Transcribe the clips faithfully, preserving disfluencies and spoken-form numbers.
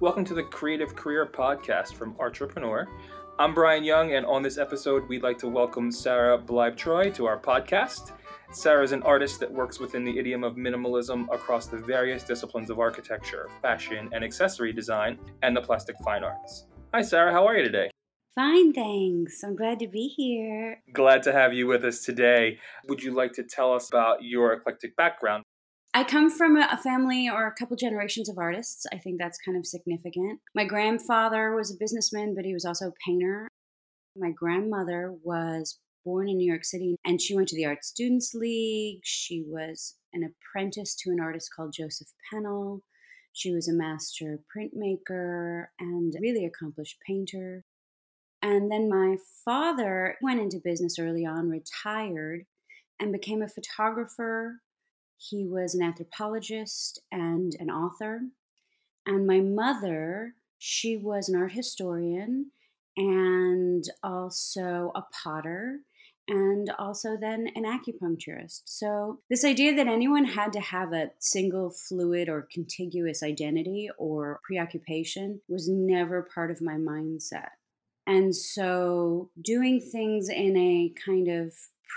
Welcome to the Creative Career Podcast from Artrepreneur. I'm Brian Young, and on this episode, we'd like to welcome Sarah Bleib Troy to our podcast. Sarah is an artist that works within the idiom of minimalism across the various disciplines of architecture, fashion, and accessory design, and the plastic fine arts. Hi, Sarah. How are you today? Fine, thanks. I'm glad to be here. Glad to have you with us today. Would you like to tell us about your eclectic background? I come from a family or a couple generations of artists. I think that's kind of significant. My grandfather was a businessman, but he was also a painter. My grandmother was born in New York City, and she went to the Art Students League. She was an apprentice to an artist called Joseph Pennell. She was a master printmaker and a really accomplished painter. And then my father went into business early on, retired, and became a photographer. He was an anthropologist and an author. And my mother, she was an art historian and also a potter and also then an acupuncturist. So this idea that anyone had to have a single fluid or contiguous identity or preoccupation was never part of my mindset. And so doing things in a kind of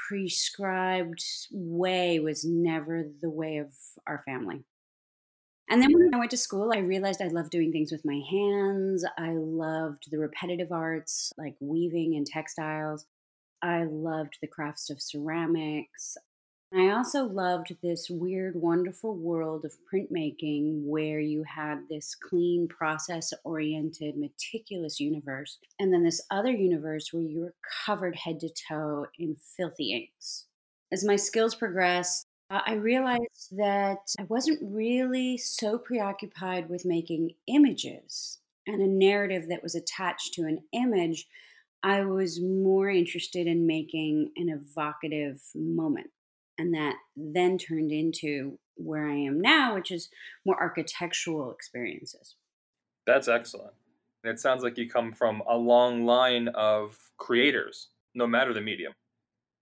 prescribed way was never the way of our family. And then when I went to school, I realized I loved doing things with my hands. I loved the repetitive arts like weaving and textiles. I loved the crafts of ceramics. I also loved this weird, wonderful world of printmaking where you had this clean, process-oriented, meticulous universe, and then this other universe where you were covered head to toe in filthy inks. As my skills progressed, I realized that I wasn't really so preoccupied with making images and a narrative that was attached to an image. I was more interested in making an evocative moment. And that then turned into where I am now, which is more architectural experiences. That's excellent. It sounds like you come from a long line of creators, no matter the medium.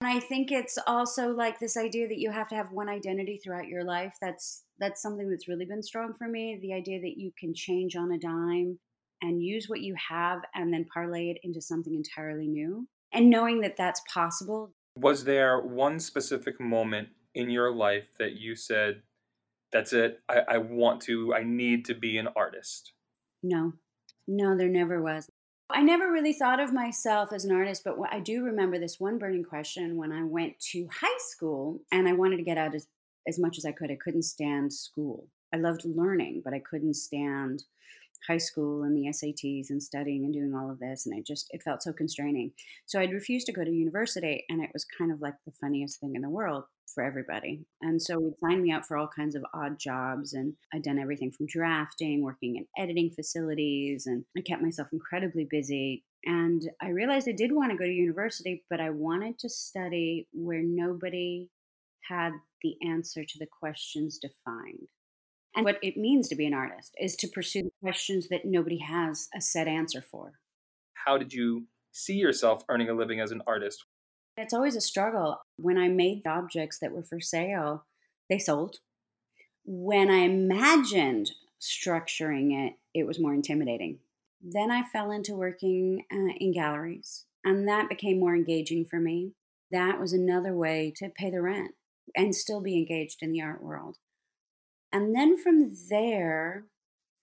And I think it's also like this idea that you have to have one identity throughout your life. That's that's something that's really been strong for me, the idea that you can change on a dime and use what you have and then parlay it into something entirely new. And knowing that that's possible. Was there one specific moment in your life that you said, that's it, I, I want to, I need to be an artist? No, no, there never was. I never really thought of myself as an artist, but I do remember this one burning question when I went to high school and I wanted to get out as, as much as I could. I couldn't stand school. I loved learning, but I couldn't stand high school and the S A Ts and studying and doing all of this. And I just, it felt so constraining. So I'd refused to go to university, and it was kind of like the funniest thing in the world for everybody. And so we'd sign me up for all kinds of odd jobs, and I'd done everything from drafting, working in editing facilities, and I kept myself incredibly busy. And I realized I did want to go to university, but I wanted to study where nobody had the answer to the questions defined. And what it means to be an artist is to pursue the questions that nobody has a set answer for. How did you see yourself earning a living as an artist? It's always a struggle. When I made objects that were for sale, they sold. When I imagined structuring it, it was more intimidating. Then I fell into working uh, in galleries, and that became more engaging for me. That was another way to pay the rent and still be engaged in the art world. And then from there,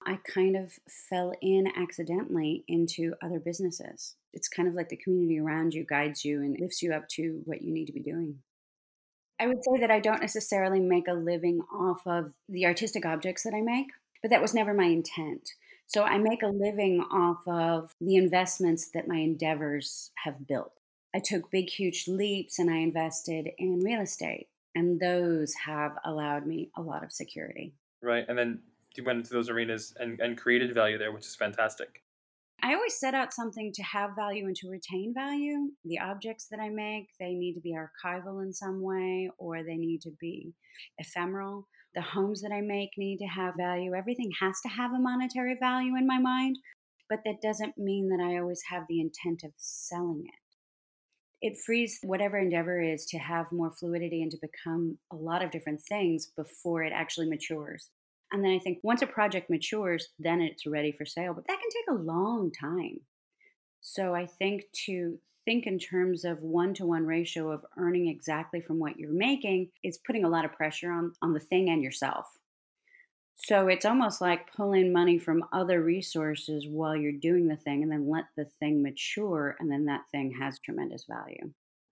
I kind of fell in accidentally into other businesses. It's kind of like the community around you guides you and lifts you up to what you need to be doing. I would say that I don't necessarily make a living off of the artistic objects that I make, but that was never my intent. So I make a living off of the investments that my endeavors have built. I took big, huge leaps and I invested in real estate. And those have allowed me a lot of security. Right. And then you went into those arenas and, and created value there, which is fantastic. I always set out something to have value and to retain value. The objects that I make, they need to be archival in some way, or they need to be ephemeral. The homes that I make need to have value. Everything has to have a monetary value in my mind, but that doesn't mean that I always have the intent of selling it. it frees whatever endeavor is to have more fluidity and to become a lot of different things before it actually matures. And then I think once a project matures, then it's ready for sale, but that can take a long time. So I think to think in terms of one-to-one ratio of earning exactly from what you're making is putting a lot of pressure on, on the thing and yourself. So it's almost like pull in money from other resources while you're doing the thing and then let the thing mature, and then that thing has tremendous value.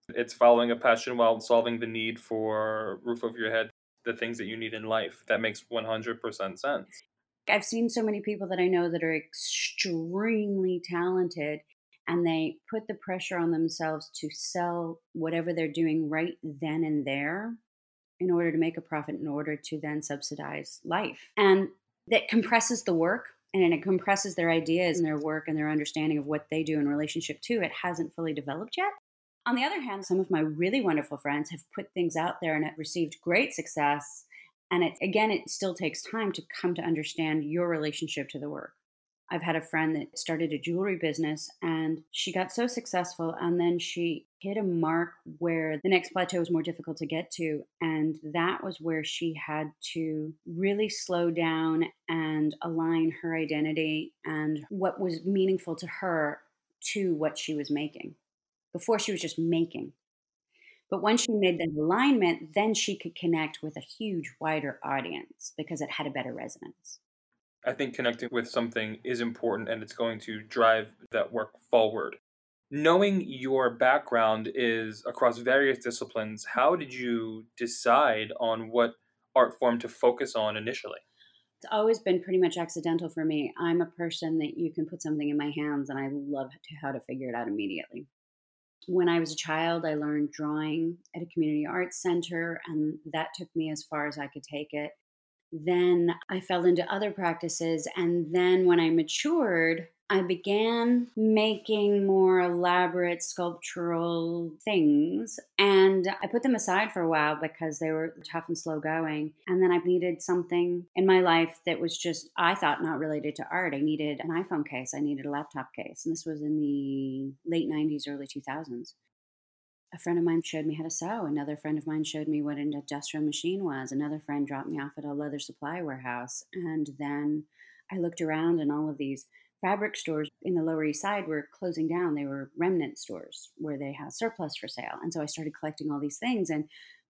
It's following a passion while solving the need for roof over your head, the things that you need in life. That makes one hundred percent sense. I've seen so many people that I know that are extremely talented, and they put the pressure on themselves to sell whatever they're doing right then and there in order to make a profit, in order to then subsidize life. And that compresses the work, and it compresses their ideas and their work and their understanding of what they do in relationship to it hasn't fully developed yet. On the other hand, some of my really wonderful friends have put things out there and have received great success. And it, again, it still takes time to come to understand your relationship to the work. I've had a friend that started a jewelry business, and she got so successful, and then she hit a mark where the next plateau was more difficult to get to. And that was where she had to really slow down and align her identity and what was meaningful to her to what she was making. Before, she was just making. But once she made that alignment, then she could connect with a huge, wider audience because it had a better resonance. I think connecting with something is important, and it's going to drive that work forward. Knowing your background is across various disciplines, how did you decide on what art form to focus on initially? It's always been pretty much accidental for me. I'm a person that you can put something in my hands and I love to, how to figure it out immediately. When I was a child, I learned drawing at a community arts center, and that took me as far as I could take it. Then I fell into other practices. And then when I matured, I began making more elaborate sculptural things. And I put them aside for a while because they were tough and slow going. And then I needed something in my life that was just, I thought, not related to art. I needed an iPhone case. I needed a laptop case. And this was in the late nineties, early two thousands. A friend of mine showed me how to sew. Another friend of mine showed me what an industrial machine was. Another friend dropped me off at a leather supply warehouse. And then I looked around, and all of these fabric stores in the Lower East Side were closing down. They were remnant stores where they had surplus for sale. And so I started collecting all these things. And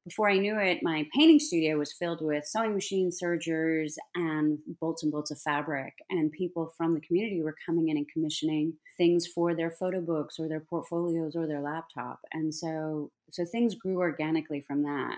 before I knew it, my painting studio was filled with sewing machine sergers and bolts and bolts of fabric. And people from the community were coming in and commissioning things for their photo books or their portfolios or their laptop. And so, so things grew organically from that.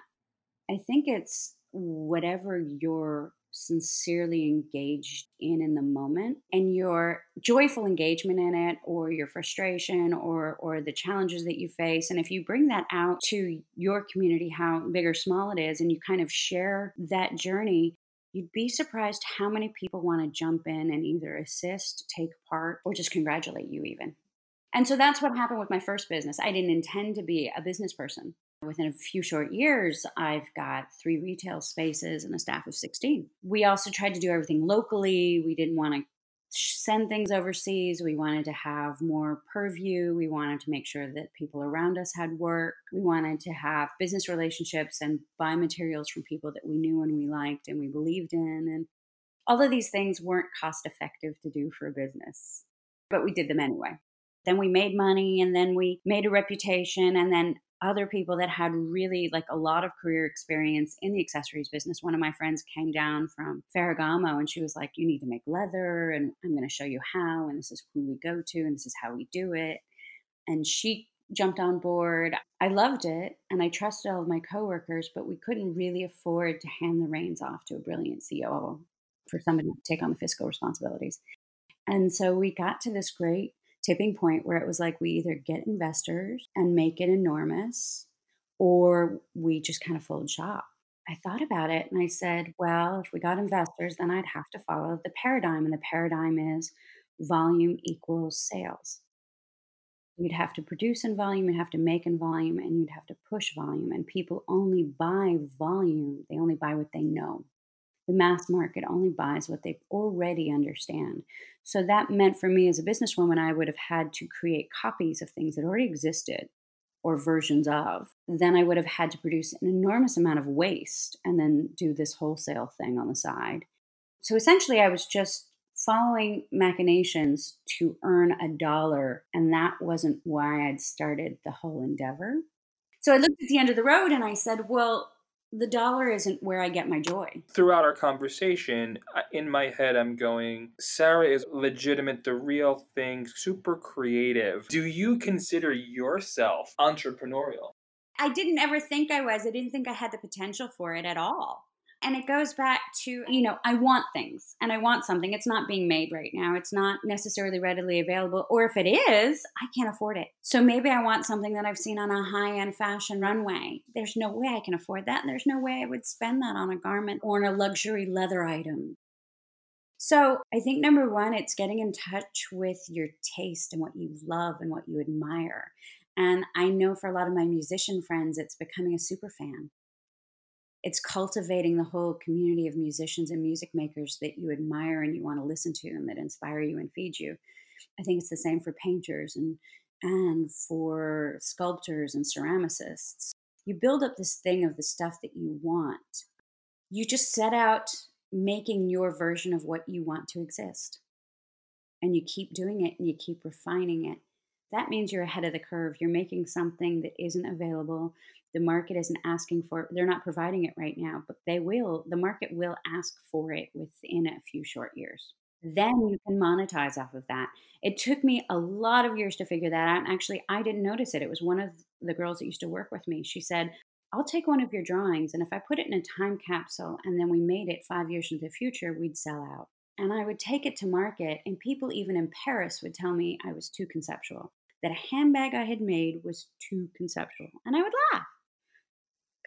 I think it's whatever you're sincerely engaged in in the moment, and your joyful engagement in it, or your frustration, or or the challenges that you face. And if you bring that out to your community, how big or small it is, and you kind of share that journey, you'd be surprised how many people want to jump in and either assist, take part, or just congratulate you even. And so that's what happened with my first business. I didn't intend to be a business person. Within a few short years, I've got three retail spaces and a staff of sixteen. We also tried to do everything locally. We didn't want to send things overseas. We wanted to have more purview. We wanted to make sure that people around us had work. We wanted to have business relationships and buy materials from people that we knew and we liked and we believed in. And all of these things weren't cost effective to do for a business, but we did them anyway. Then we made money, and then we made a reputation, and then other people that had really like a lot of career experience in the accessories business. One of my friends came down from Ferragamo, and she was like, you need to make leather, and I'm going to show you how, and this is who we go to, and this is how we do it. And she jumped on board. I loved it, and I trusted all of my coworkers, but we couldn't really afford to hand the reins off to a brilliant C O O for somebody to take on the fiscal responsibilities. And so we got to this great tipping point where it was like, we either get investors and make it enormous, or we just kind of fold shop. I thought about it and I said, well, if we got investors, then I'd have to follow the paradigm. And the paradigm is volume equals sales. You'd have to produce in volume, you'd have to make in volume, and you'd have to push volume. And people only buy volume. They only buy what they know. The mass market only buys what they already understand. So that meant for me as a businesswoman, I would have had to create copies of things that already existed or versions of, then I would have had to produce an enormous amount of waste and then do this wholesale thing on the side. So essentially, I was just following machinations to earn a dollar, and that wasn't why I'd started the whole endeavor. So I looked at the end of the road and I said, well, the dollar isn't where I get my joy. Throughout our conversation, in my head, I'm going, Sarah is legitimate, the real thing, super creative. Do you consider yourself entrepreneurial? I didn't ever think I was. I didn't think I had the potential for it at all. And it goes back to, you know, I want things and I want something. It's not being made right now. It's not necessarily readily available. Or if it is, I can't afford it. So maybe I want something that I've seen on a high-end fashion runway. There's no way I can afford that. And there's no way I would spend that on a garment or on a luxury leather item. So I think number one, it's getting in touch with your taste and what you love and what you admire. And I know for a lot of my musician friends, it's becoming a super fan. It's cultivating the whole community of musicians and music makers that you admire and you want to listen to and that inspire you and feed you. I think it's the same for painters and and for sculptors and ceramicists. You build up this thing of the stuff that you want. You just set out making your version of what you want to exist. And you keep doing it and you keep refining it. That means you're ahead of the curve. You're making something that isn't available. The market isn't asking for it. They're not providing it right now, but they will. The market will ask for it within a few short years. Then you can monetize off of that. It took me a lot of years to figure that out. And actually, I didn't notice it. It was one of the girls that used to work with me. She said, I'll take one of your drawings, and if I put it in a time capsule and then we made it five years into the future, we'd sell out. And I would take it to market, and people even in Paris would tell me I was too conceptual, that a handbag I had made was too conceptual. And I would laugh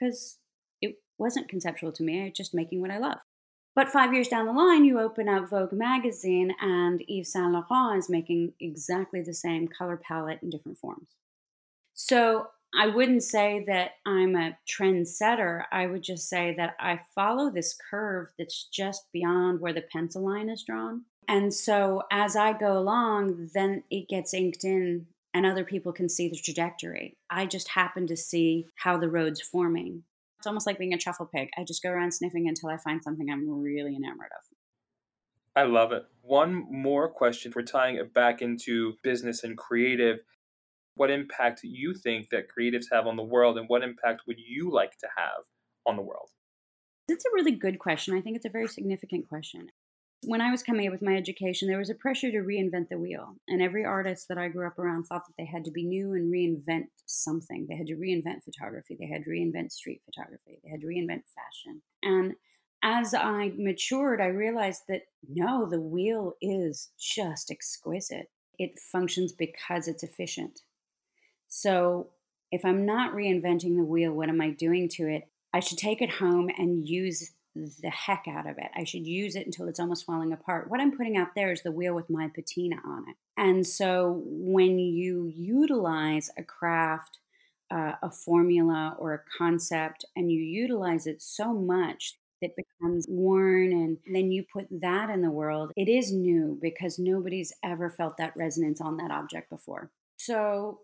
because it wasn't conceptual to me. I was just making what I love. But five years down the line, you open up Vogue magazine, and Yves Saint Laurent is making exactly the same color palette in different forms. So I wouldn't say that I'm a trendsetter. I would just say that I follow this curve that's just beyond where the pencil line is drawn. And so as I go along, then it gets inked in and other people can see the trajectory. I just happen to see how the road's forming. It's almost like being a truffle pig. I just go around sniffing until I find something I'm really enamored of. I love it. One more question. We're tying it back into business and creative. What impact do you think that creatives have on the world, and what impact would you like to have on the world? It's a really good question. I think it's a very significant question. When I was coming up with my education, there was a pressure to reinvent the wheel. And every artist that I grew up around thought that they had to be new and reinvent something. They had to reinvent photography. They had to reinvent street photography. They had to reinvent fashion. And as I matured, I realized that no, the wheel is just exquisite. It functions because it's efficient. So if I'm not reinventing the wheel, what am I doing to it? I should take it home and use the heck out of it. I should use it until it's almost falling apart. What I'm putting out there is the wheel with my patina on it. And so when you utilize a craft, uh, a formula, or a concept, and you utilize it so much that becomes worn, and then you put that in the world, it is new because nobody's ever felt that resonance on that object before. So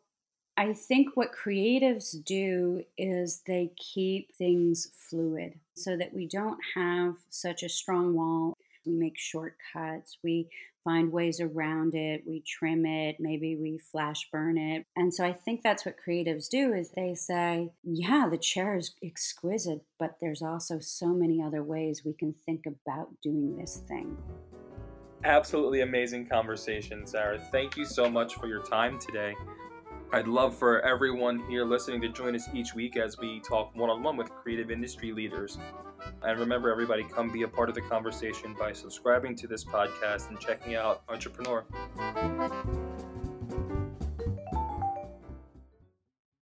I think what creatives do is they keep things fluid so that we don't have such a strong wall. We make shortcuts, we find ways around it, we trim it, maybe we flash burn it. And so I think that's what creatives do is they say, yeah, the chair is exquisite, but there's also so many other ways we can think about doing this thing. Absolutely amazing conversation, Sarah. Thank you so much for your time today. I'd love for everyone here listening to join us each week as we talk one-on-one with creative industry leaders. And remember, everybody, come be a part of the conversation by subscribing to this podcast and checking out Artrepreneur.